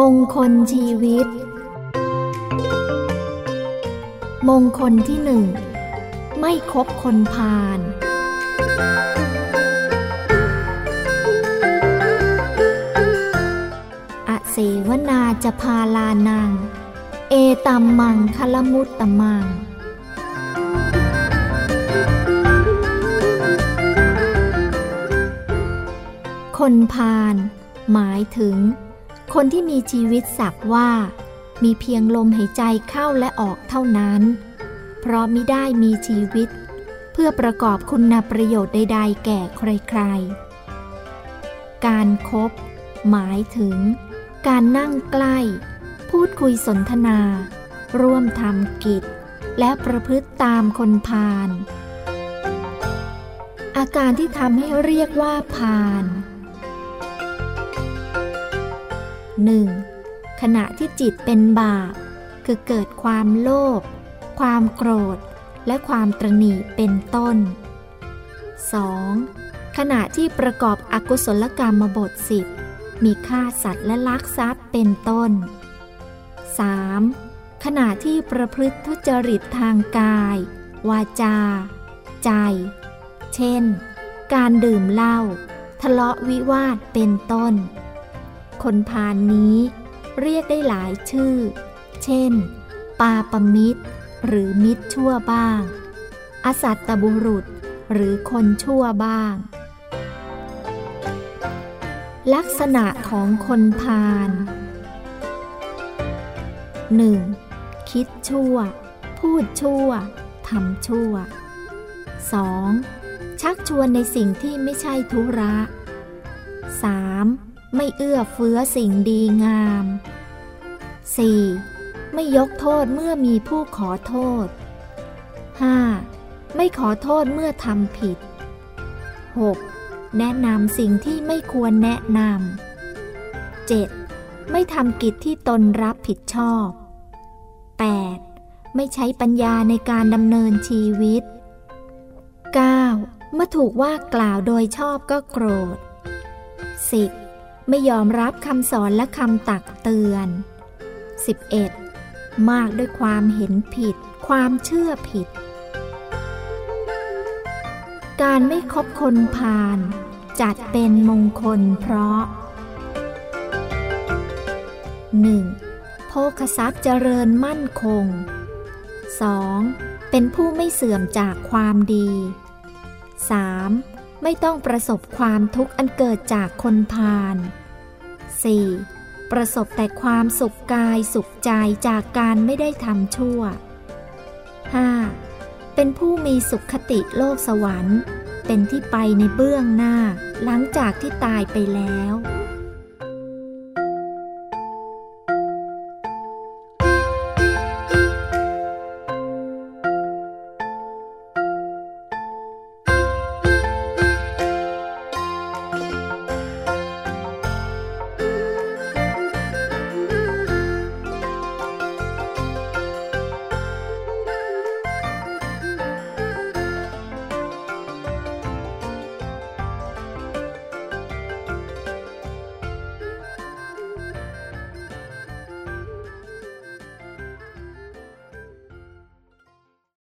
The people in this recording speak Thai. มงคลชีวิตมงคลที่หนึ่งไม่คบคนพาลอเสวนาจะพาลานังเอตัมมังคลมุตตมังคนพาลหมายถึงคนที่มีชีวิตสักว่ามีเพียงลมหายใจเข้าและออกเท่านั้นเพราะมิได้มีชีวิตเพื่อประกอบคุณประโยชน์ใดๆแก่ใครๆการคบหมายถึงการนั่งใกล้พูดคุยสนทนาร่วมทำกิจและประพฤติตามคนพาลอาการที่ทำให้เรียกว่าพาล 1. ขณะที่จิตเป็นบาปคือเกิดความโลภความโกรธและความตระหนี่เป็นต้น 2. ขณะที่ประกอบอกุศลกรรมบท10มีฆ่าสัตว์และลักทรัพย์เป็นต้น 3. ขณะที่ประพฤติทุจริตทางกายวาจาใจเช่นการดื่มเหล้าทะเลาะวิวาทเป็นต้นคนพาลนี้เรียกได้หลายชื่อเช่นปาปมิตรหรือมิตรชั่วบ้างอสัตตบุรุษหรือคนชั่วบ้างลักษณะของคนพาล 1. คิดชั่วพูดชั่วทำชั่ว 2.ชักชวนในสิ่งที่ไม่ใช่ธุระ 3. ไม่เอื้อเฟื้อสิ่งดีงาม 4. ไม่ยกโทษเมื่อมีผู้ขอโทษ 5. ไม่ขอโทษเมื่อทำผิด 6. แนะนำสิ่งที่ไม่ควรแนะนำ 7. ไม่ทำกิจที่ตนรับผิดชอบ 8. ไม่ใช้ปัญญาในการดำเนินชีวิต 9.เมื่อถูกว่ากล่าวโดยชอบก็โกรธ 10. ไม่ยอมรับคำสอนและคำตักเตือน 11. มากด้วยความเห็นผิดความเชื่อผิดการไม่คบคนพาลจัดเป็นมงคลเพราะ 1. โภคทรัพย์เจริญมั่นคง 2. เป็นผู้ไม่เสื่อมจากความดี3. ไม่ต้องประสบความทุกข์อันเกิดจากคนพาล 4. ประสบแต่ความสุขกายสุขใจจากการไม่ได้ทำชั่ว 5. เป็นผู้มีสุขคติโลกสวรรค์เป็นที่ไปในเบื้องหน้าหลังจากที่ตายไปแล้ว